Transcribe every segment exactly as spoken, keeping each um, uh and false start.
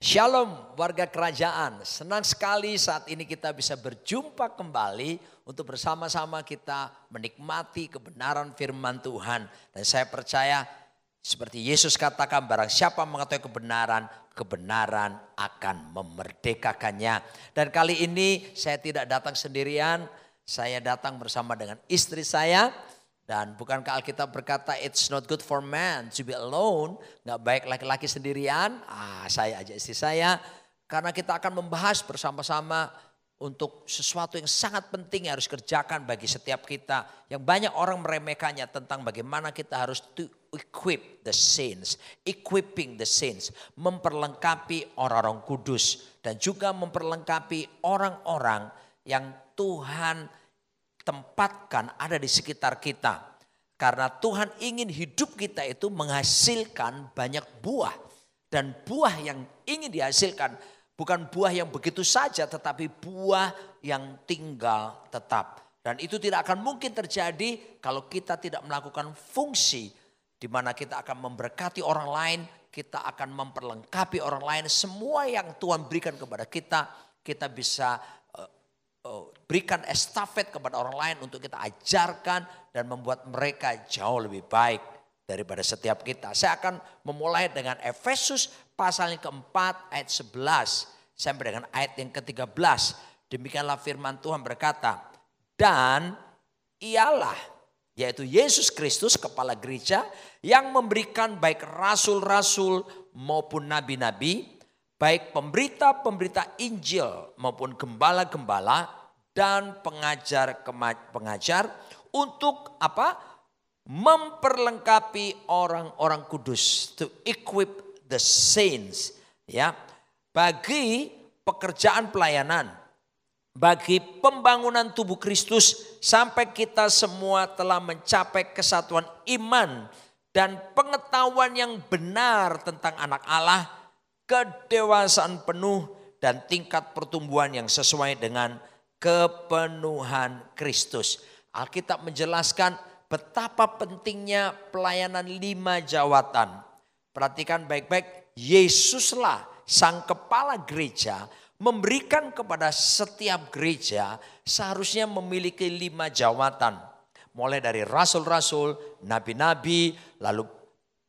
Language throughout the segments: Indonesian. Shalom warga kerajaan, senang sekali saat ini kita bisa berjumpa kembali untuk bersama-sama kita menikmati kebenaran firman Tuhan. Dan saya percaya seperti Yesus katakan, barang siapa mengetahui kebenaran, kebenaran akan memerdekakannya. Dan kali ini saya tidak datang sendirian, saya datang bersama dengan istri saya. Dan bukankah Alkitab berkata, it's not good for man to be alone. Nggak baik laki-laki sendirian. Ah, saya aja istri saya. Karena kita akan membahas bersama-sama untuk sesuatu yang sangat penting yang harus kerjakan bagi setiap kita. Yang banyak orang meremehkannya, tentang bagaimana kita harus to equip the saints. Equipping the saints. Memperlengkapi orang-orang kudus. Dan juga memperlengkapi orang-orang yang Tuhan tempatkan ada di sekitar kita. Karena Tuhan ingin hidup kita itu menghasilkan banyak buah. Dan buah yang ingin dihasilkan bukan buah yang begitu saja, tetapi buah yang tinggal tetap. Dan itu tidak akan mungkin terjadi kalau kita tidak melakukan fungsi di mana kita akan memberkati orang lain, kita akan memperlengkapi orang lain. Semua yang Tuhan berikan kepada kita, kita bisa Oh, berikan estafet kepada orang lain untuk kita ajarkan dan membuat mereka jauh lebih baik daripada setiap kita. Saya akan memulai dengan Efesus pasal yang keempat ayat sebelas sampai dengan ayat yang ke tiga belas. Demikianlah firman Tuhan berkata, dan ialah, yaitu Yesus Kristus kepala gereja, yang memberikan baik rasul-rasul maupun nabi-nabi, baik pemberita-pemberita Injil maupun gembala-gembala dan pengajar-pengajar untuk apa? Memperlengkapi orang-orang kudus, to equip the saints, ya, bagi pekerjaan pelayanan, bagi pembangunan tubuh Kristus sampai kita semua telah mencapai kesatuan iman dan pengetahuan yang benar tentang anak Allah, kedewasaan penuh dan tingkat pertumbuhan yang sesuai dengan kepenuhan Kristus. Alkitab menjelaskan betapa pentingnya pelayanan lima jawatan. Perhatikan baik-baik, Yesuslah sang kepala gereja memberikan kepada setiap gereja seharusnya memiliki lima jawatan. Mulai dari rasul-rasul, nabi-nabi, lalu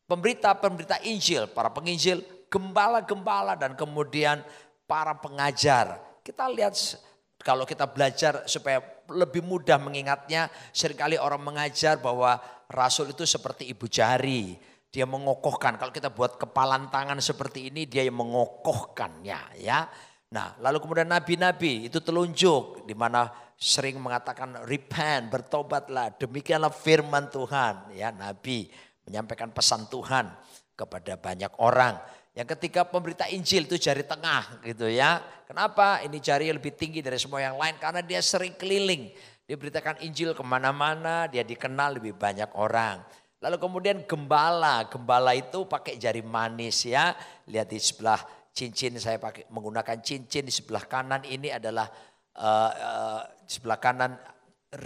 pemberita-pemberita Injil, para penginjil, gembala-gembala, dan kemudian para pengajar. Kita lihat kalau kita belajar supaya lebih mudah mengingatnya, seringkali orang mengajar bahwa rasul itu seperti ibu jari. Dia mengokohkan, kalau kita buat kepalan tangan seperti ini dia yang mengokohkannya, ya. Nah, lalu kemudian nabi-nabi itu telunjuk, di mana sering mengatakan repent, bertobatlah, demikianlah firman Tuhan, ya, nabi menyampaikan pesan Tuhan kepada banyak orang. Yang ketiga pemberita Injil, itu jari tengah gitu ya. Kenapa? Ini jari lebih tinggi dari semua yang lain karena dia sering keliling. Dia beritakan Injil kemana-mana, dia dikenal lebih banyak orang. Lalu kemudian gembala, gembala itu pakai jari manis ya. Lihat di sebelah cincin, saya pakai menggunakan cincin di sebelah kanan ini adalah uh, uh, sebelah kanan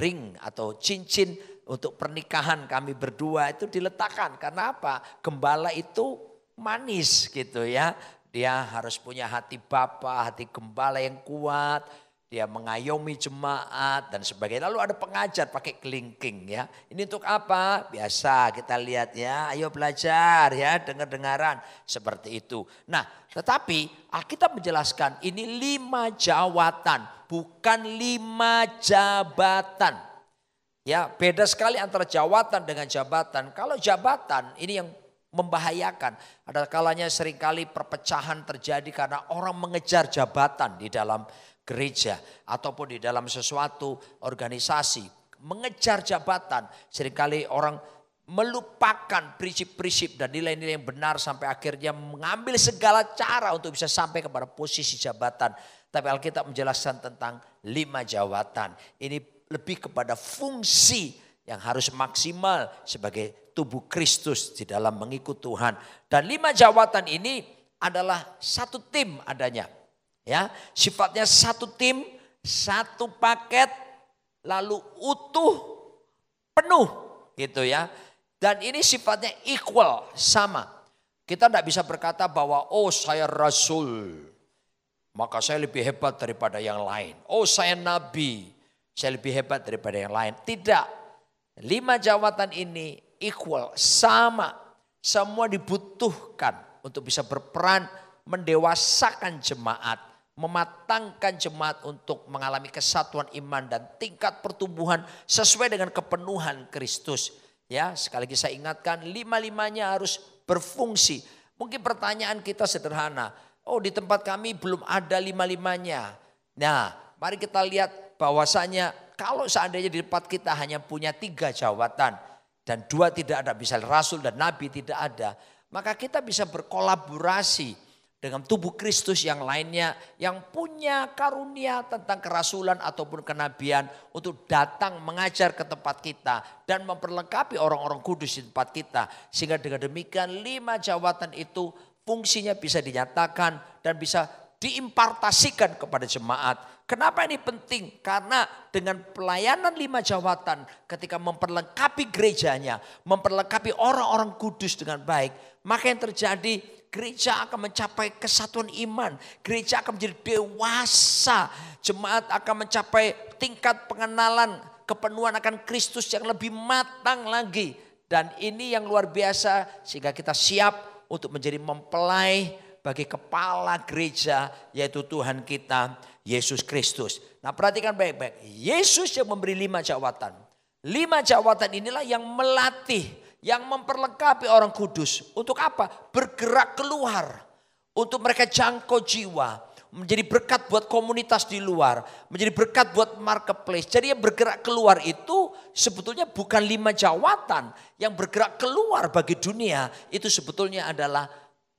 ring atau cincin untuk pernikahan kami berdua itu diletakkan. Karena apa? Gembala itu manis gitu ya, dia harus punya hati bapa, hati gembala yang kuat, dia mengayomi jemaat dan sebagainya. Lalu ada pengajar pakai kelingking ya, ini untuk apa? Biasa kita lihat ya, ayo belajar ya, dengar-dengaran seperti itu. Nah, tetapi Alkitab menjelaskan ini lima jawatan, bukan lima jabatan. Ya, beda sekali antara jawatan dengan jabatan. Kalau jabatan ini yang membahayakan. Ada kalanya seringkali perpecahan terjadi karena orang mengejar jabatan di dalam gereja ataupun di dalam sesuatu organisasi. Mengejar jabatan, seringkali orang melupakan prinsip-prinsip dan nilai-nilai yang benar sampai akhirnya mengambil segala cara untuk bisa sampai kepada posisi jabatan. Tapi Alkitab menjelaskan tentang lima jawatan. Ini lebih kepada fungsi yang harus maksimal sebagai tubuh Kristus di dalam mengikut Tuhan. Dan lima jawatan ini adalah satu tim adanya. Ya, sifatnya satu tim, satu paket, lalu utuh, penuh gitu ya. Dan ini sifatnya equal, sama. Kita tidak bisa berkata bahwa oh saya rasul, maka saya lebih hebat daripada yang lain. Oh saya nabi, saya lebih hebat daripada yang lain. Tidak. Lima jawatan ini equal, sama. Semua dibutuhkan untuk bisa berperan mendewasakan jemaat, mematangkan jemaat untuk mengalami kesatuan iman dan tingkat pertumbuhan sesuai dengan kepenuhan Kristus. Ya, sekali lagi saya ingatkan, lima-limanya harus berfungsi. Mungkin pertanyaan kita sederhana, oh di tempat kami belum ada lima-limanya. Nah, mari kita lihat bahwasanya kalau seandainya di tempat kita hanya punya tiga jawatan dan dua tidak ada, misalnya rasul dan nabi tidak ada, maka kita bisa berkolaborasi dengan tubuh Kristus yang lainnya yang punya karunia tentang kerasulan ataupun kenabian untuk datang mengajar ke tempat kita dan memperlengkapi orang-orang kudus di tempat kita. Sehingga dengan demikian lima jawatan itu fungsinya bisa dinyatakan dan bisa diimpartasikan kepada jemaat. Kenapa ini penting? Karena dengan pelayanan lima jawatan ketika memperlengkapi gerejanya, memperlengkapi orang-orang kudus dengan baik, maka yang terjadi gereja akan mencapai kesatuan iman. Gereja akan menjadi dewasa. Jemaat akan mencapai tingkat pengenalan kepenuhan akan Kristus yang lebih matang lagi. Dan ini yang luar biasa sehingga kita siap untuk menjadi mempelai bagi kepala gereja, yaitu Tuhan kita Yesus Kristus. Nah, perhatikan baik-baik. Yesus yang memberi lima jawatan. Lima jawatan inilah yang melatih, yang memperlengkapi orang kudus. Untuk apa? Bergerak keluar. Untuk mereka jangkau jiwa. Menjadi berkat buat komunitas di luar. Menjadi berkat buat marketplace. Jadi yang bergerak keluar itu sebetulnya bukan lima jawatan. Yang bergerak keluar bagi dunia itu sebetulnya adalah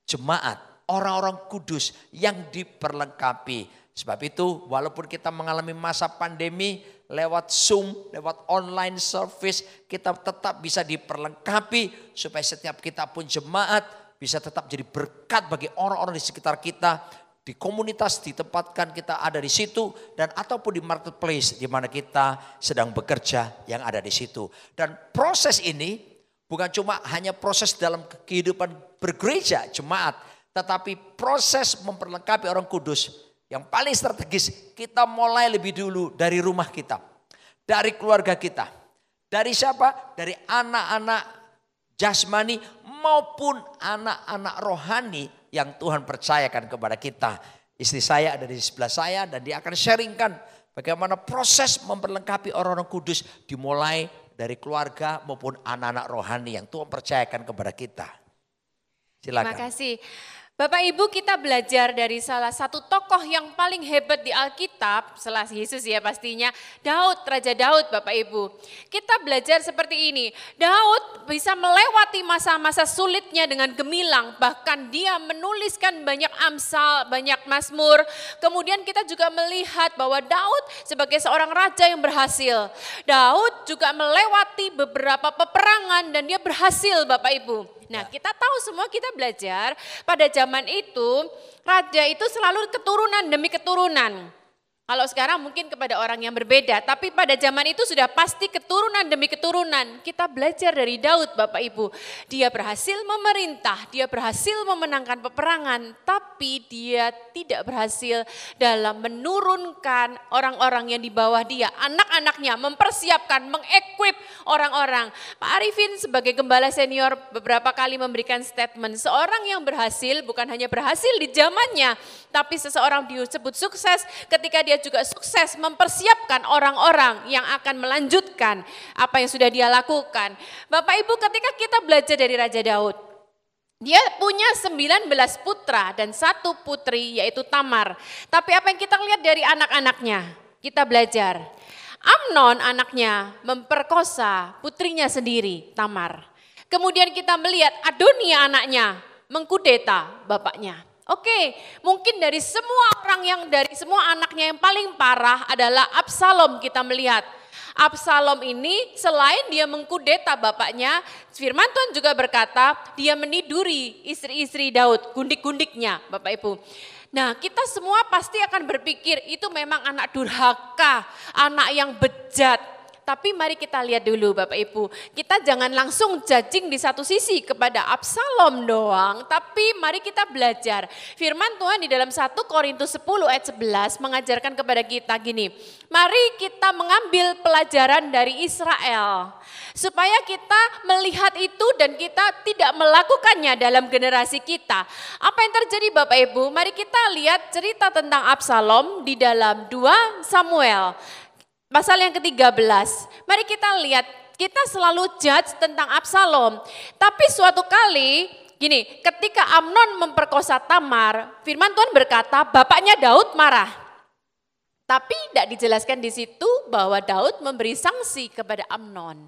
jemaat. Orang-orang kudus yang diperlengkapi. Sebab itu walaupun kita mengalami masa pandemi, lewat Zoom, lewat online service, kita tetap bisa diperlengkapi supaya setiap kita pun jemaat bisa tetap jadi berkat bagi orang-orang di sekitar kita, di komunitas ditempatkan kita ada di situ, dan ataupun di marketplace di mana kita sedang bekerja yang ada di situ. Dan proses ini bukan cuma hanya proses dalam kehidupan bergereja jemaat, tetapi proses memperlengkapi orang kudus. Yang paling strategis, kita mulai lebih dulu dari rumah kita, dari keluarga kita, dari siapa? Dari anak-anak jasmani maupun anak-anak rohani yang Tuhan percayakan kepada kita. Istri saya ada di sebelah saya dan dia akan sharingkan bagaimana proses memperlengkapi orang-orang kudus dimulai dari keluarga maupun anak-anak rohani yang Tuhan percayakan kepada kita. Silakan. Terima kasih. Bapak Ibu, kita belajar dari salah satu tokoh yang paling hebat di Alkitab, setelah Yesus ya pastinya, Daud, Raja Daud Bapak Ibu. Kita belajar seperti ini, Daud bisa melewati masa-masa sulitnya dengan gemilang, bahkan dia menuliskan banyak amsal, banyak mazmur. Kemudian kita juga melihat bahwa Daud sebagai seorang raja yang berhasil. Daud juga melewati beberapa peperangan dan dia berhasil Bapak Ibu. Nah, kita tahu semua, kita belajar pada zaman itu raja itu selalu keturunan demi keturunan. Kalau sekarang mungkin kepada orang yang berbeda, tapi pada zaman itu sudah pasti keturunan demi keturunan. Kita belajar dari Daud Bapak Ibu. Dia berhasil memerintah, dia berhasil memenangkan peperangan, tapi dia tidak berhasil dalam menurunkan orang-orang yang di bawah dia. Anak-anaknya mempersiapkan, mengequip orang-orang. Pak Arifin sebagai gembala senior beberapa kali memberikan statement, seorang yang berhasil bukan hanya berhasil di zamannya, tapi seseorang disebut sukses ketika dia juga sukses mempersiapkan orang-orang yang akan melanjutkan apa yang sudah dia lakukan. Bapak Ibu, ketika kita belajar dari Raja Daud, dia punya sembilan belas putra dan satu putri yaitu Tamar. Tapi apa yang kita lihat dari anak-anaknya? Kita belajar. Amnon anaknya memperkosa putrinya sendiri, Tamar. Kemudian kita melihat Adonia anaknya mengkudeta bapaknya. Oke, mungkin dari semua orang yang dari semua anaknya yang paling parah adalah Absalom kita melihat. Absalom ini selain dia mengkudeta bapaknya, firman Tuhan juga berkata dia meniduri istri-istri Daud, gundik-gundiknya Bapak Ibu. Nah, kita semua pasti akan berpikir itu memang anak durhaka, anak yang bejat. Tapi mari kita lihat dulu Bapak Ibu, kita jangan langsung judging di satu sisi kepada Absalom doang, tapi mari kita belajar. Firman Tuhan di dalam satu Korintus sepuluh ayat sebelas mengajarkan kepada kita gini, mari kita mengambil pelajaran dari Israel, supaya kita melihat itu dan kita tidak melakukannya dalam generasi kita. Apa yang terjadi Bapak Ibu? Mari kita lihat cerita tentang Absalom di dalam dua Samuel. Pasal yang ketiga belas, mari kita lihat, kita selalu judge tentang Absalom. Tapi suatu kali, gini, ketika Amnon memperkosa Tamar, firman Tuhan berkata, bapaknya Daud marah. Tapi tidak dijelaskan di situ bahwa Daud memberi sanksi kepada Amnon.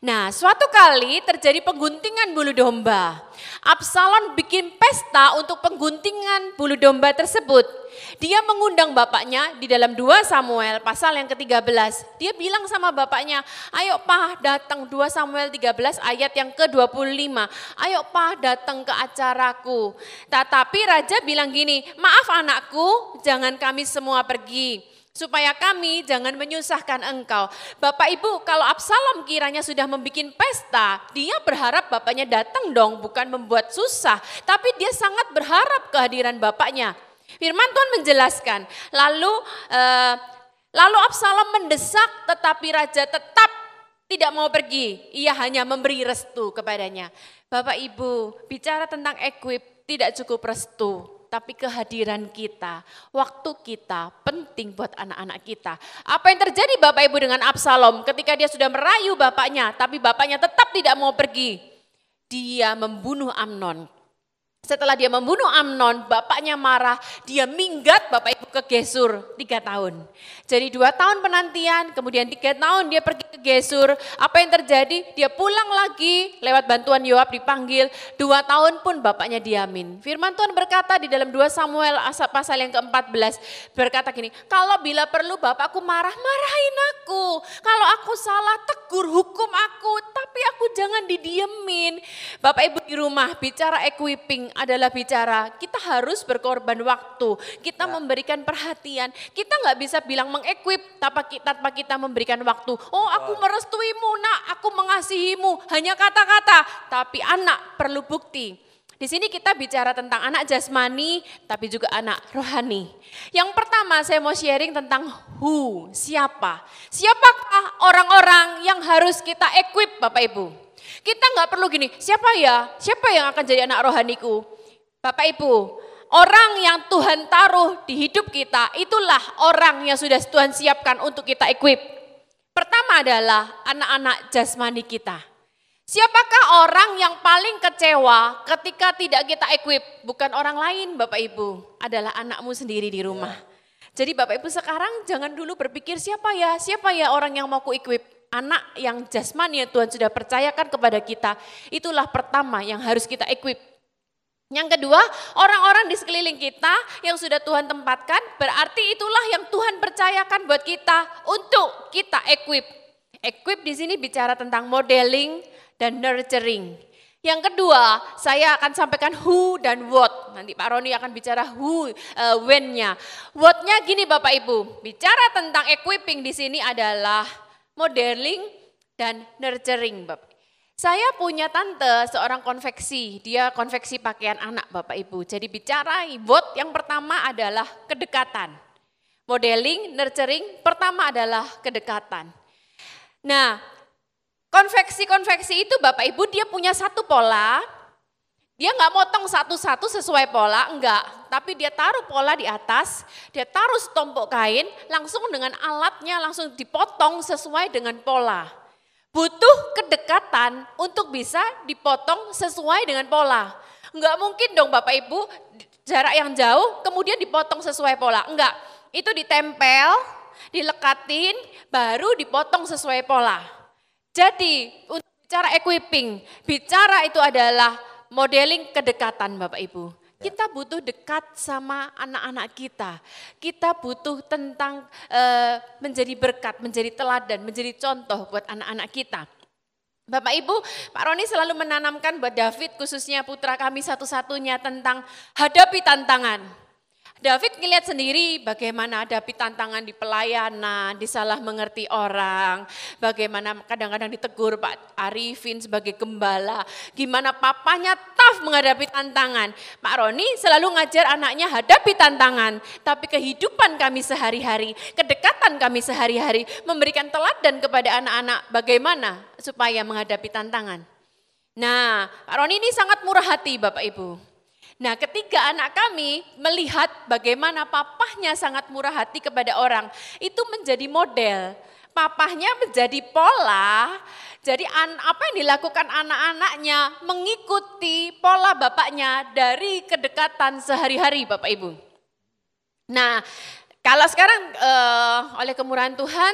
Nah, suatu kali terjadi pengguntingan bulu domba. Absalom bikin pesta untuk pengguntingan bulu domba tersebut. Dia mengundang bapaknya di dalam dua Samuel pasal yang ke tiga belas. Dia bilang sama bapaknya, ayo pa datang dua Samuel tiga belas ayat yang ke dua puluh lima. Ayo pa datang ke acaraku. Tetapi raja bilang gini, maaf anakku, jangan kami semua pergi, supaya kami jangan menyusahkan engkau. Bapak Ibu, kalau Absalom kiranya sudah membuat pesta, dia berharap bapaknya datang dong, bukan membuat susah. Tapi dia sangat berharap kehadiran bapaknya. Firman Tuhan menjelaskan, lalu eh, lalu Absalom mendesak, tetapi raja tetap tidak mau pergi. Ia hanya memberi restu kepadanya. Bapak Ibu, bicara tentang equip tidak cukup restu, tapi kehadiran kita, waktu kita penting buat anak-anak kita. Apa yang terjadi Bapak Ibu dengan Absalom ketika dia sudah merayu bapaknya, tapi bapaknya tetap tidak mau pergi. Dia membunuh Amnon. Setelah dia membunuh Amnon, bapaknya marah, dia minggat Bapak Ibu ke Gesur tiga tahun. Jadi dua tahun penantian, kemudian tiga tahun dia pergi ke Gesur. Apa yang terjadi? Dia pulang lagi lewat bantuan Yoab dipanggil, dua tahun pun bapaknya diamin. Firman Tuhan berkata di dalam dua Samuel pasal yang ke empat belas, berkata gini, kalau bila perlu bapakku marah, marahin aku. Kalau aku salah, tegur hukum aku, tapi aku jangan didiemin. Bapak Ibu di rumah, bicara equipping adalah bicara kita harus berkorban waktu, kita ya. memberikan perhatian. Kita nggak bisa bilang mengequip tanpa kita, tanpa kita memberikan waktu. Oh, aku merestuimu nak, aku mengasihimu, hanya kata-kata, tapi anak perlu bukti. Di sini kita bicara tentang anak jasmani tapi juga anak rohani. Yang pertama saya mau sharing tentang who, siapa. Siapakah orang-orang yang harus kita equip Bapak Ibu? Kita nggak perlu gini, siapa ya, siapa yang akan jadi anak rohaniku? Bapak Ibu, orang yang Tuhan taruh di hidup kita, itulah orang yang sudah Tuhan siapkan untuk kita equip. Pertama adalah anak-anak jasmani kita. Siapakah orang yang paling kecewa ketika tidak kita equip? Bukan orang lain Bapak Ibu, adalah anakmu sendiri di rumah. Jadi Bapak Ibu sekarang jangan dulu berpikir siapa ya, siapa ya orang yang mau ku equip. Anak yang jasmani yang Tuhan sudah percayakan kepada kita, itulah pertama yang harus kita equip. Yang kedua, orang-orang di sekeliling kita yang sudah Tuhan tempatkan, berarti itulah yang Tuhan percayakan buat kita untuk kita equip. Equip di sini bicara tentang modeling dan nurturing. Yang kedua, saya akan sampaikan who dan what. Nanti Pak Roni akan bicara who, uh, when-nya. What-nya gini Bapak Ibu, bicara tentang equipping di sini adalah modeling dan nurturing Bapak. Saya punya tante seorang konveksi, dia konveksi pakaian anak Bapak Ibu. Jadi bicara buat yang pertama adalah kedekatan. Modeling, nurturing, pertama adalah kedekatan. Nah, konveksi-konveksi itu Bapak Ibu dia punya satu pola, dia nggak motong satu-satu sesuai pola, enggak. Tapi dia taruh pola di atas, dia taruh setompok kain, langsung dengan alatnya langsung dipotong sesuai dengan pola. Butuh kedekatan untuk bisa dipotong sesuai dengan pola. Enggak mungkin dong Bapak Ibu jarak yang jauh kemudian dipotong sesuai pola, enggak. Itu ditempel, dilekatin, baru dipotong sesuai pola. Jadi untuk bicara equipping, bicara itu adalah modeling kedekatan Bapak Ibu. Kita butuh dekat sama anak-anak kita. Kita butuh tentang e, menjadi berkat, menjadi teladan, menjadi contoh buat anak-anak kita. Bapak Ibu, Pak Roni selalu menanamkan buat David khususnya putra kami satu-satunya tentang hadapi tantangan. David ngelihat sendiri bagaimana hadapi tantangan di pelayanan, disalah mengerti orang, bagaimana kadang-kadang ditegur Pak Arifin sebagai gembala, gimana papanya tough menghadapi tantangan. Pak Roni selalu ngajar anaknya hadapi tantangan, tapi kehidupan kami sehari-hari, kedekatan kami sehari-hari memberikan teladan kepada anak-anak bagaimana supaya menghadapi tantangan. Nah, Pak Roni ini sangat murah hati Bapak Ibu. Nah, ketiga anak kami melihat bagaimana papahnya sangat murah hati kepada orang, itu menjadi model. Papahnya menjadi pola, jadi apa yang dilakukan anak-anaknya mengikuti pola bapaknya dari kedekatan sehari-hari Bapak Ibu. Nah, kalau sekarang eh, oleh kemurahan Tuhan,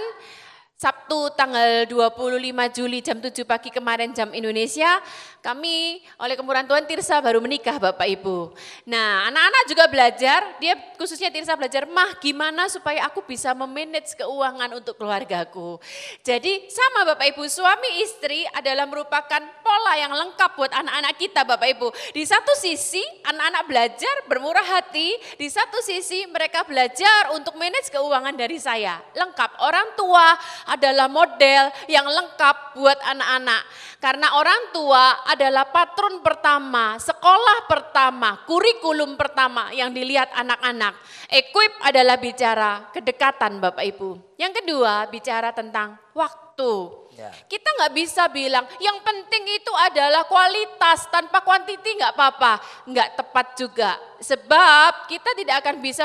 Sabtu tanggal dua puluh lima Juli jam tujuh pagi kemarin jam Indonesia, kami oleh kemurahan Tuhan Tirsa baru menikah Bapak Ibu. Nah, anak-anak juga belajar, dia khususnya Tirsa belajar, mah gimana supaya aku bisa memanage keuangan untuk keluargaku. Jadi sama Bapak Ibu, suami istri adalah merupakan pola yang lengkap buat anak-anak kita Bapak Ibu. Di satu sisi anak-anak belajar bermurah hati, di satu sisi mereka belajar untuk manage keuangan dari saya. Lengkap, orang tua adalah model yang lengkap buat anak-anak. Karena orang tua adalah patron pertama, sekolah pertama, kurikulum pertama yang dilihat anak-anak. Equip adalah bicara kedekatan Bapak Ibu. Yang kedua bicara tentang waktu. Ya. Kita nggak bisa bilang yang penting itu adalah kualitas tanpa kuantiti nggak apa-apa. Nggak tepat juga. Sebab kita tidak akan bisa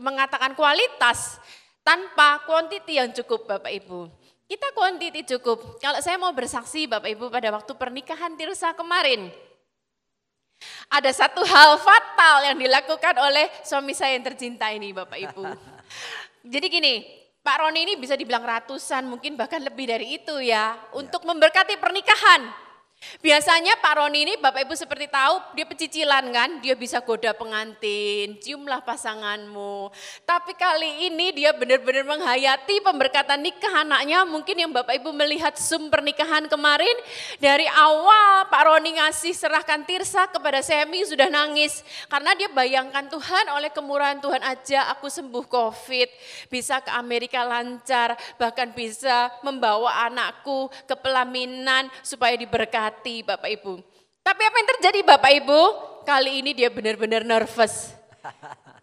mengatakan kualitas tanpa kuantiti yang cukup Bapak Ibu. Kita kuantiti cukup. Kalau saya mau bersaksi Bapak Ibu pada waktu pernikahan Tirsa kemarin, ada satu hal fatal yang dilakukan oleh suami saya yang tercinta ini Bapak Ibu. Jadi gini, Pak Roni ini bisa dibilang ratusan, mungkin bahkan lebih dari itu ya, untuk memberkati pernikahan. Biasanya Pak Roni ini Bapak Ibu seperti tahu dia pecicilan kan, dia bisa goda pengantin, ciumlah pasanganmu. Tapi kali ini dia benar-benar menghayati pemberkatan nikah anaknya. Mungkin yang Bapak Ibu melihat Zoom pernikahan kemarin, dari awal Pak Roni ngasih serahkan Tirsa kepada Sammy sudah nangis. Karena dia bayangkan, Tuhan oleh kemurahan Tuhan aja aku sembuh COVID, bisa ke Amerika lancar, bahkan bisa membawa anakku ke pelaminan supaya diberkati. Hati Bapak Ibu. Tapi apa yang terjadi Bapak Ibu? Kali ini dia benar-benar nervous.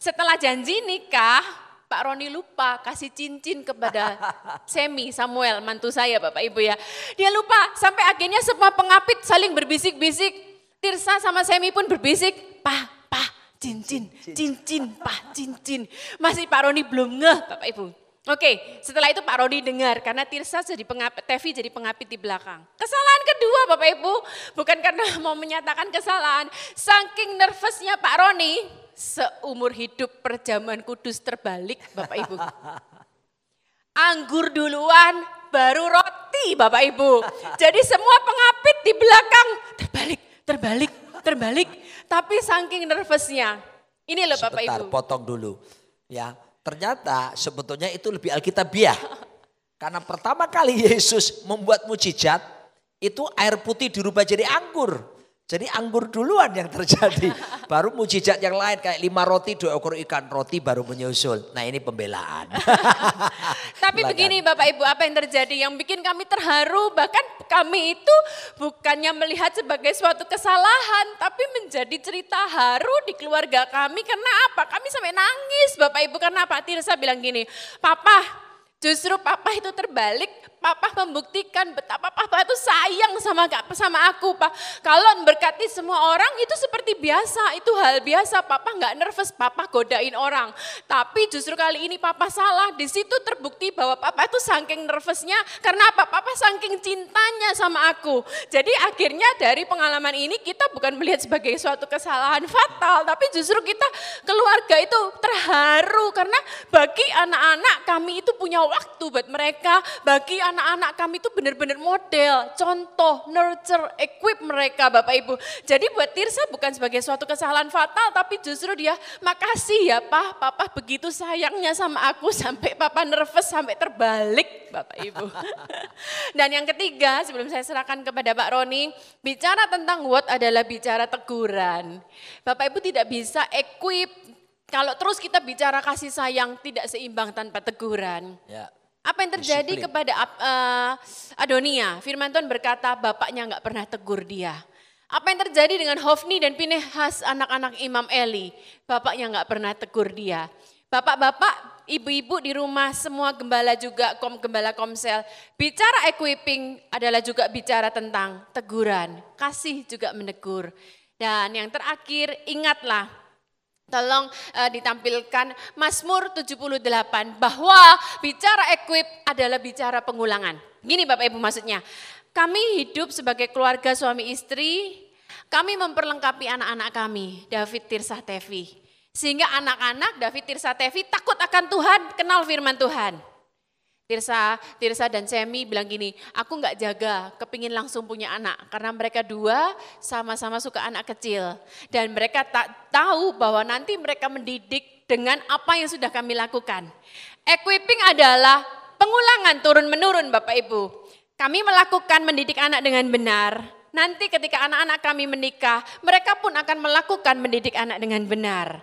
Setelah janji nikah, Pak Roni lupa kasih cincin kepada Sammy, Samuel, mantu saya Bapak Ibu ya. Dia lupa sampai akhirnya semua pengapit saling berbisik-bisik. Tirsa sama Sammy pun berbisik, "Pah, pah, cincin, cincin, pah, cincin." Masih Pak Roni belum ngeh Bapak Ibu. Oke, setelah itu Pak Roni dengar karena Tirsa jadi pengapit, Tevi jadi pengapit di belakang. Kesalahan kedua Bapak Ibu, bukan karena mau menyatakan kesalahan, saking nervousnya Pak Roni, seumur hidup perjamuan kudus terbalik Bapak Ibu. Anggur duluan baru roti Bapak Ibu. Jadi semua pengapit di belakang terbalik, terbalik, terbalik. Tapi saking nervousnya, ini loh Bapak Ibu. Sebentar, potong dulu ya. Ternyata sebetulnya itu lebih alkitabiah. Karena pertama kali Yesus membuat mukjizat, itu air putih dirubah jadi anggur. Jadi anggur duluan yang terjadi. Baru mukjizat yang lain kayak lima roti, dua ekor ikan, roti baru menyusul. Nah ini pembelaan. Tapi begini Bapak Ibu, apa yang terjadi yang bikin kami terharu. Bahkan kami itu bukannya melihat sebagai suatu kesalahan. Tapi menjadi cerita haru di keluarga kami. Karena apa? Kami sampai nangis Bapak Ibu. Karena Pak Tirsa bilang gini, Papa. Justru papa itu terbalik, papa membuktikan betapa papa itu sayang sama sama aku, Pak. Kalau memberkati semua orang itu seperti biasa, itu hal biasa, papa nggak nervous, papa godain orang. Tapi justru kali ini papa salah, di situ terbukti bahwa papa itu saking nervousnya, karena apa? Papa saking cintanya sama aku. Jadi akhirnya dari pengalaman ini kita bukan melihat sebagai suatu kesalahan fatal, tapi justru kita keluarga itu terharu, karena bagi anak-anak kami itu punya waktu buat mereka, bagi anak-anak kami itu benar-benar model, contoh, nurture, equip mereka Bapak Ibu. Jadi buat Tirsa bukan sebagai suatu kesalahan fatal, tapi justru dia makasih ya Pak, Papa begitu sayangnya sama aku sampai Papa nervous sampai terbalik Bapak Ibu. Dan yang ketiga sebelum saya serahkan kepada Pak Roni, bicara tentang word adalah bicara teguran. Bapak Ibu tidak bisa equip Kalau terus kita bicara kasih sayang tidak seimbang tanpa teguran. Ya. Apa yang terjadi Disiplin. kepada uh, Adonia? Firman Tuhan berkata bapaknya nggak pernah tegur dia. Apa yang terjadi dengan Hofni dan Pinehas anak-anak Imam Eli? Bapaknya nggak pernah tegur dia. Bapak-bapak, ibu-ibu di rumah, semua gembala juga, kom gembala komsel. Bicara equipping adalah juga bicara tentang teguran. Kasih juga menegur. Dan yang terakhir, ingatlah. Tolong uh, ditampilkan Mazmur tujuh puluh delapan bahwa bicara equip adalah bicara pengulangan. Gini Bapak Ibu maksudnya, kami hidup sebagai keluarga suami istri, kami memperlengkapi anak-anak kami, David, Tirsa, Tevi. Sehingga anak-anak David, Tirsa, Tevi takut akan Tuhan, kenal firman Tuhan. Tirsa, Tirsa dan Sammy bilang gini, aku nggak jaga, kepingin langsung punya anak. Karena mereka dua sama-sama suka anak kecil. Dan mereka tak tahu bahwa nanti mereka mendidik dengan apa yang sudah kami lakukan. Equipping adalah pengulangan turun-menurun Bapak Ibu. Kami melakukan mendidik anak dengan benar. Nanti ketika anak-anak kami menikah, mereka pun akan melakukan mendidik anak dengan benar.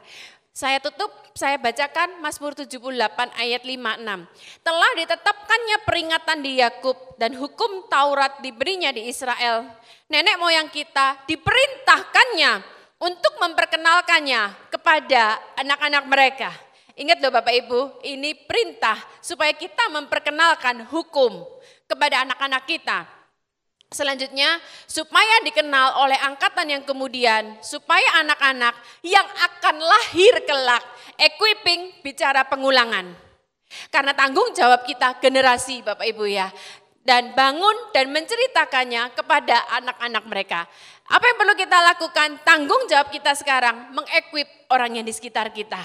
Saya tutup, saya bacakan Mazmur tujuh puluh delapan ayat lima enam. Telah ditetapkannya peringatan di Yakub dan hukum Taurat diberinya di Israel. Nenek moyang kita diperintahkannya untuk memperkenalkannya kepada anak-anak mereka. Ingat loh Bapak Ibu, ini perintah supaya kita memperkenalkan hukum kepada anak-anak kita. Selanjutnya, supaya dikenal oleh angkatan yang kemudian, supaya anak-anak yang akan lahir kelak, equipping bicara pengulangan. Karena tanggung jawab kita generasi Bapak Ibu ya, dan bangun dan menceritakannya kepada anak-anak mereka. Apa yang perlu kita lakukan? Tanggung jawab kita sekarang mengequip orang yang di sekitar kita.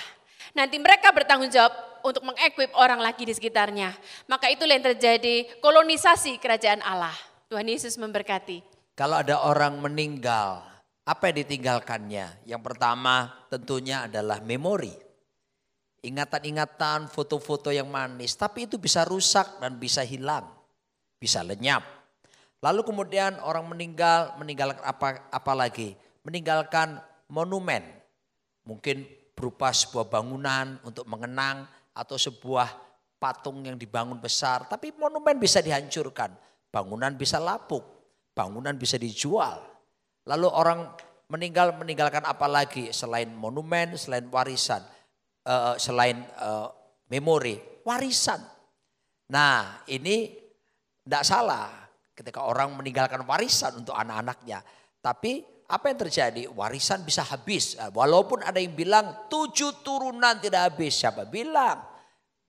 Nanti mereka bertanggung jawab untuk mengequip orang lagi di sekitarnya. Maka itulah yang terjadi kolonisasi kerajaan Allah. Tuhan Yesus memberkati. Kalau ada orang meninggal, apa yang ditinggalkannya? Yang pertama tentunya adalah memori. Ingatan-ingatan, foto-foto yang manis. Tapi itu bisa rusak dan bisa hilang. Bisa lenyap. Lalu kemudian orang meninggal, meninggalkan apa, apa lagi? Meninggalkan monumen. Mungkin berupa sebuah bangunan untuk mengenang atau sebuah patung yang dibangun besar. Tapi monumen bisa dihancurkan. Bangunan bisa lapuk, bangunan bisa dijual. Lalu orang meninggal meninggalkan apa lagi selain monumen, selain warisan, uh, selain uh, memori, warisan. Nah ini tidak salah ketika orang meninggalkan warisan untuk anak-anaknya. Tapi apa yang terjadi? Warisan bisa habis. Walaupun ada yang bilang tujuh turunan tidak habis. Siapa bilang?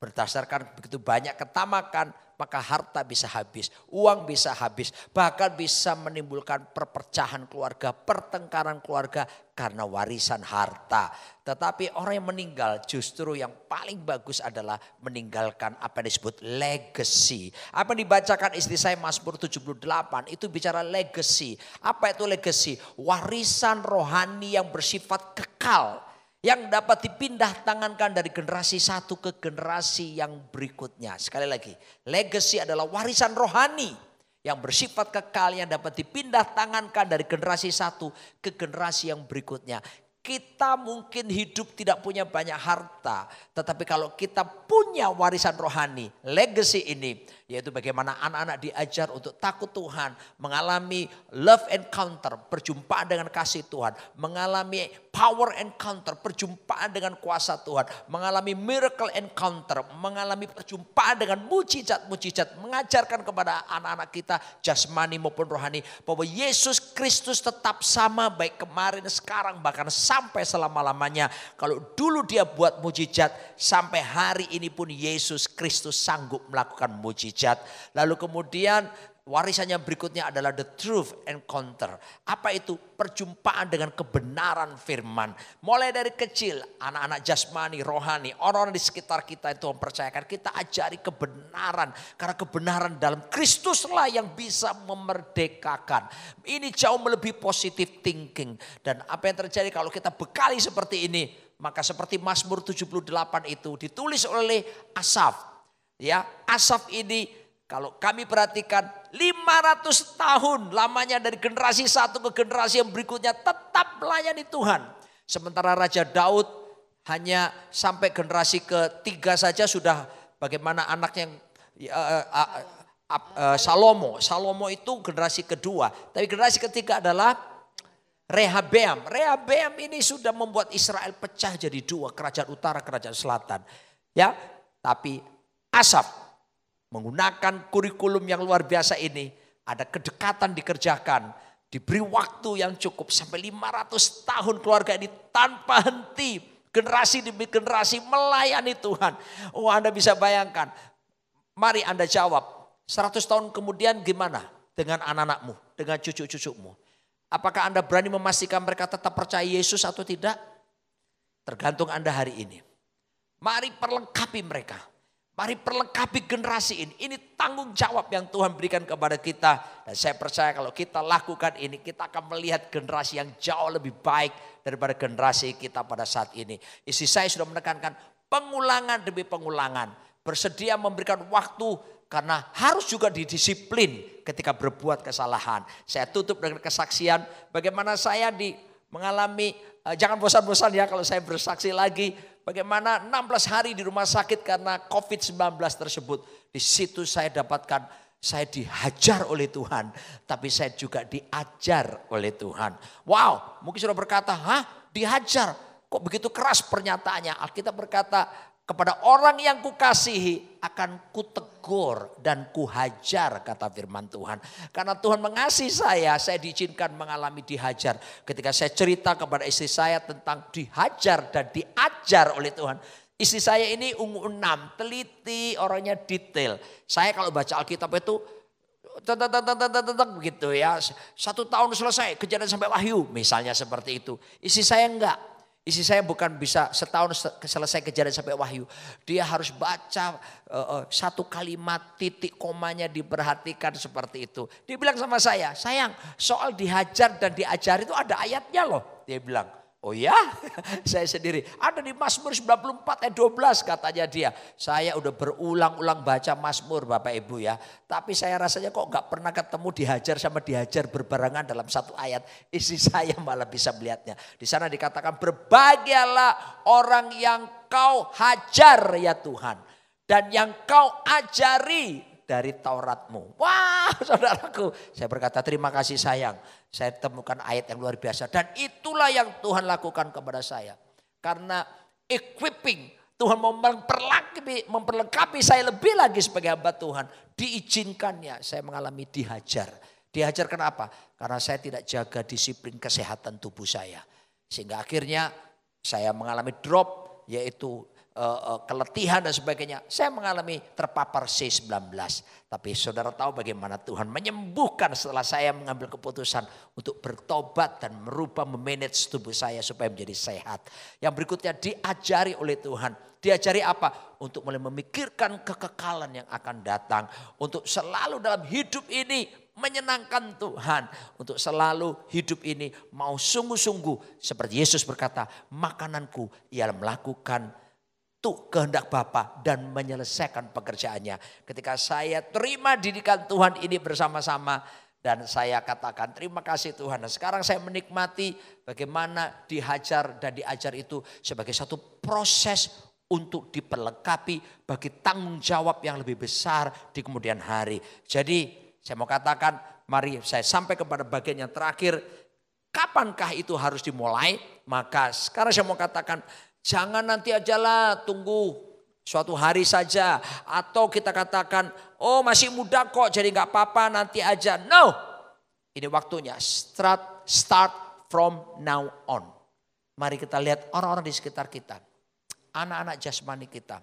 Berdasarkan begitu banyak ketamakan, maka harta bisa habis, uang bisa habis, bahkan bisa menimbulkan perpecahan keluarga, pertengkaran keluarga karena warisan harta. Tetapi orang yang meninggal justru yang paling bagus adalah meninggalkan apa yang disebut legacy. Apa yang dibacakan istri saya Mazmur tujuh puluh delapan itu bicara legacy. Apa itu legacy? Warisan rohani yang bersifat kekal. Yang dapat dipindah tangankan dari generasi satu ke generasi yang berikutnya. Sekali lagi, legacy adalah warisan rohani yang bersifat kekal yang dapat dipindah tangankan dari generasi satu ke generasi yang berikutnya. Kita mungkin hidup tidak punya banyak harta, tetapi kalau kita punya warisan rohani, legacy ini, yaitu bagaimana anak-anak diajar untuk takut Tuhan, mengalami love encounter, perjumpaan dengan kasih Tuhan, mengalami power encounter, perjumpaan dengan kuasa Tuhan, mengalami miracle encounter, mengalami perjumpaan dengan mujizat-mujizat, mengajarkan kepada anak-anak kita jasmani maupun rohani bahwa Yesus Kristus tetap sama baik kemarin, sekarang, bahkan sampai selama-lamanya. Kalau dulu dia buat mujizat, sampai hari ini pun Yesus Kristus sanggup melakukan mujizat. Lalu kemudian warisan yang berikutnya adalah the truth encounter. Apa itu? Perjumpaan dengan kebenaran firman. Mulai dari kecil anak-anak jasmani, rohani, orang-orang di sekitar kita itu mempercayakan. Kita ajari kebenaran. Karena kebenaran dalam Kristuslah yang bisa memerdekakan. Ini jauh melebihi positive thinking. Dan apa yang terjadi kalau kita bekali seperti ini. Maka seperti Mazmur tujuh puluh delapan itu ditulis oleh Asaf. Ya, Asaf ini kalau kami perhatikan lima ratus tahun lamanya dari generasi satu ke generasi yang berikutnya tetap melayani Tuhan. Sementara Raja Daud Hanya sampai generasi ketiga saja sudah bagaimana anaknya yang uh, uh, uh, uh, Salomo. Salomo itu generasi kedua. Tapi generasi ketiga adalah Rehabeam. Rehabeam ini sudah membuat Israel pecah jadi dua. Kerajaan utara, kerajaan selatan. Ya, tapi Asaf menggunakan kurikulum yang luar biasa ini. Ada kedekatan dikerjakan. Diberi waktu yang cukup sampai lima ratus tahun keluarga ini tanpa henti. Generasi demi generasi melayani Tuhan. Oh, Anda bisa bayangkan. Mari Anda jawab. seratus tahun kemudian gimana dengan anak-anakmu, dengan cucu-cucumu? Apakah Anda berani memastikan mereka tetap percaya Yesus atau tidak? Tergantung Anda hari ini. Mari perlengkapi mereka. Mari perlengkapi generasi ini. Ini tanggung jawab yang Tuhan berikan kepada kita. Dan saya percaya kalau kita lakukan ini, kita akan melihat generasi yang jauh lebih baik daripada generasi kita pada saat ini. Istri saya sudah menekankan pengulangan demi pengulangan. Bersedia memberikan waktu karena harus juga didisiplin ketika berbuat kesalahan. Saya tutup dengan kesaksian bagaimana saya di mengalami, eh, jangan bosan-bosan ya kalau saya bersaksi lagi. Bagaimana enam belas hari di rumah sakit karena covid sembilan belas tersebut. Di situ saya dapatkan, saya dihajar oleh Tuhan. Tapi saya juga diajar oleh Tuhan. Wow, mungkin sudah berkata, hah dihajar? Kok begitu keras pernyataannya? Alkitab berkata, kepada orang yang kukasihi akan kutegur dan kuhajar, kata firman Tuhan. Karena Tuhan mengasihi saya, saya diizinkan mengalami dihajar. Ketika saya cerita kepada istri saya tentang dihajar dan diajar oleh Tuhan. Istri saya ini ungu enam, teliti, orangnya detail. Saya kalau baca Alkitab itu begitu ya. Satu tahun selesai, kejadian sampai wahyu misalnya seperti itu. Istri saya enggak. Isi saya bukan bisa setahun selesai kejadian sampai wahyu. Dia harus baca uh, uh, satu kalimat, titik komanya diperhatikan seperti itu. Dia bilang sama saya, sayang soal dihajar dan diajari itu ada ayatnya loh. Dia bilang, oh ya? Saya sendiri. Ada di Mazmur sembilan puluh empat ayat dua belas katanya dia. Saya udah berulang-ulang baca Mazmur Bapak Ibu ya. Tapi saya rasanya kok gak pernah ketemu dihajar sama dihajar berbarengan dalam satu ayat. Isi saya malah bisa melihatnya. Di sana dikatakan berbahagialah orang yang kau hajar ya Tuhan. Dan yang kau ajari dari Tauratmu. Wah saudaraku. Saya berkata terima kasih sayang. Saya temukan ayat yang luar biasa. Dan itulah yang Tuhan lakukan kepada saya. Karena equipping. Tuhan memperlengkapi, memperlengkapi saya lebih lagi sebagai hamba Tuhan. Diizinkannya saya mengalami dihajar. Dihajar kenapa? Karena saya tidak jaga disiplin kesehatan tubuh saya. Sehingga akhirnya saya mengalami drop. Yaitu uh, uh, keletihan dan sebagainya. Saya mengalami terpapar C sembilan belas. Tapi saudara tahu bagaimana Tuhan menyembuhkan setelah saya mengambil keputusan. Untuk bertobat dan merubah memanage tubuh saya supaya menjadi sehat. Yang berikutnya diajari oleh Tuhan. Diajari apa? Untuk mulai memikirkan kekekalan yang akan datang. Untuk selalu dalam hidup ini menyenangkan Tuhan. Untuk selalu hidup ini mau sungguh-sungguh. Seperti Yesus berkata, makananku ialah melakukan tuh kehendak Bapa dan menyelesaikan pekerjaannya. Ketika saya terima didikan Tuhan ini bersama-sama. Dan saya katakan terima kasih Tuhan. Dan sekarang saya menikmati bagaimana dihajar dan diajar itu sebagai satu proses untuk diperlengkapi bagi tanggung jawab yang lebih besar di kemudian hari. Jadi saya mau katakan mari saya sampai kepada bagian yang terakhir. Kapankah itu harus dimulai? Maka sekarang saya mau katakan jangan nanti ajalah tunggu suatu hari saja. Atau kita katakan oh masih muda kok jadi gak apa-apa nanti aja. No, ini waktunya start, start from now on. Mari kita lihat orang-orang di sekitar kita. Anak-anak jasmani kita,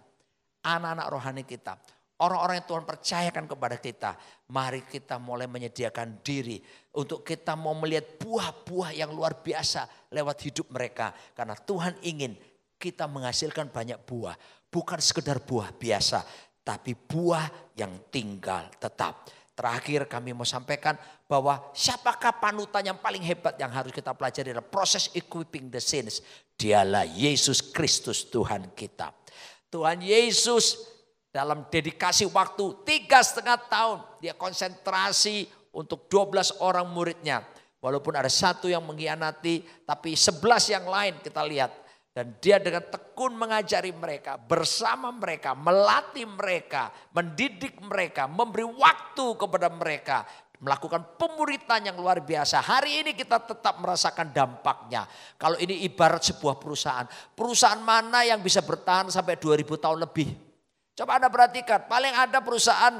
anak-anak rohani kita, orang-orang yang Tuhan percayakan kepada kita. Mari kita mulai menyediakan diri untuk kita mau melihat buah-buah yang luar biasa lewat hidup mereka. Karena Tuhan ingin kita menghasilkan banyak buah. Bukan sekedar buah biasa, tapi buah yang tinggal tetap. Terakhir kami mau sampaikan bahwa siapakah panutan yang paling hebat yang harus kita pelajari dalam proses equipping the saints. Dialah Yesus Kristus Tuhan kita. Tuhan Yesus dalam dedikasi waktu tiga setengah tahun. Dia konsentrasi untuk dua belas orang muridnya. Walaupun ada satu yang mengkhianati tapi sebelas yang lain kita lihat. Dan dia dengan tekun mengajari mereka, bersama mereka, melatih mereka, mendidik mereka, memberi waktu kepada mereka. Melakukan pemuritan yang luar biasa. Hari ini kita tetap merasakan dampaknya. Kalau ini ibarat sebuah perusahaan. Perusahaan mana yang bisa bertahan sampai dua ribu tahun lebih? Coba Anda perhatikan, paling ada perusahaan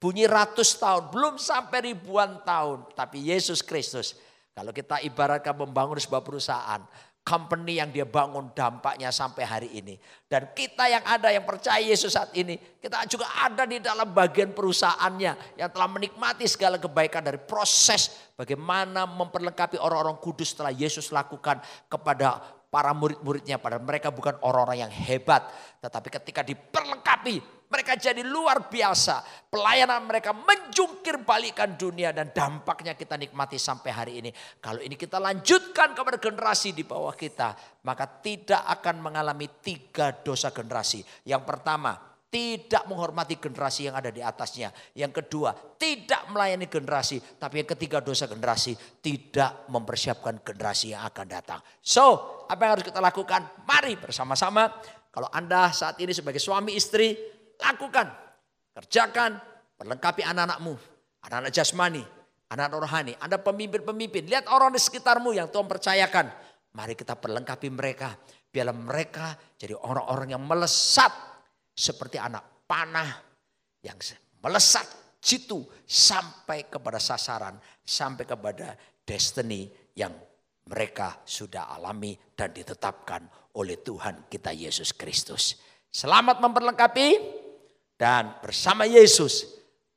bunyi ratus tahun, belum sampai ribuan tahun. Tapi Yesus Kristus, kalau kita ibaratkan membangun sebuah perusahaan, company yang dia bangun dampaknya sampai hari ini. Dan kita yang ada yang percaya Yesus saat ini, kita juga ada di dalam bagian perusahaannya yang telah menikmati segala kebaikan dari proses bagaimana memperlengkapi orang-orang kudus setelah Yesus lakukan kepada para murid-muridnya. Padahal mereka bukan orang-orang yang hebat, tetapi ketika diperlengkapi mereka jadi luar biasa. Pelayanan mereka menjungkir balikan dunia dan dampaknya kita nikmati sampai hari ini. Kalau ini kita lanjutkan kepada generasi di bawah kita, maka tidak akan mengalami tiga dosa generasi. Yang pertama, tidak menghormati generasi yang ada di atasnya. Yang kedua, tidak melayani generasi. Tapi yang ketiga dosa generasi, tidak mempersiapkan generasi yang akan datang. So, apa yang harus kita lakukan? Mari bersama-sama. Kalau Anda saat ini sebagai suami istri, lakukan. Kerjakan, perlengkapi anak-anakmu, anak-anak jasmani, anak-anak rohani, Anda pemimpin-pemimpin. Lihat orang di sekitarmu yang Tuhan percayakan. Mari kita perlengkapi mereka, biarlah mereka jadi orang-orang yang melesat seperti anak panah yang melesat jitu sampai kepada sasaran, sampai kepada destiny yang mereka sudah alami dan ditetapkan oleh Tuhan kita Yesus Kristus. Selamat memperlengkapi. Dan bersama Yesus,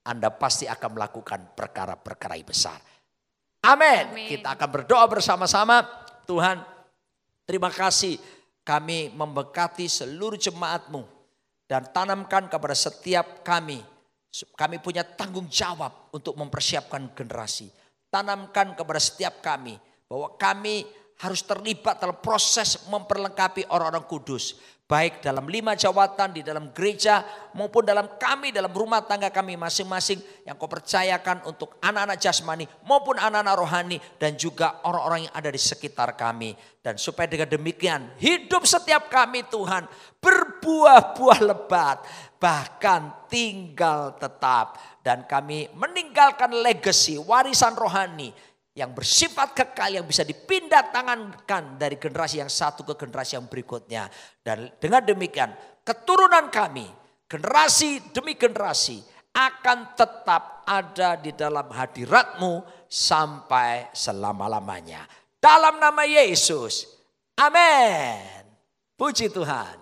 Anda pasti akan melakukan perkara-perkara besar. Amin. Kita akan berdoa bersama-sama. Tuhan, terima kasih kami memberkati seluruh jemaat-Mu. Dan tanamkan kepada setiap kami. Kami punya tanggung jawab untuk mempersiapkan generasi. Tanamkan kepada setiap kami bahwa kami harus terlibat dalam proses memperlengkapi orang-orang kudus. Baik dalam lima jawatan, di dalam gereja, maupun dalam kami, dalam rumah tangga kami masing-masing. Yang Kau percayakan untuk anak-anak jasmani maupun anak-anak rohani. Dan juga orang-orang yang ada di sekitar kami. Dan supaya dengan demikian hidup setiap kami Tuhan berbuah-buah lebat. Bahkan tinggal tetap. Dan kami meninggalkan legacy, warisan rohani. Yang bersifat kekal, yang bisa dipindah tangankan dari generasi yang satu ke generasi yang berikutnya. Dan dengan demikian keturunan kami, generasi demi generasi akan tetap ada di dalam hadirat-Mu sampai selama-lamanya. Dalam nama Yesus, amin. Puji Tuhan.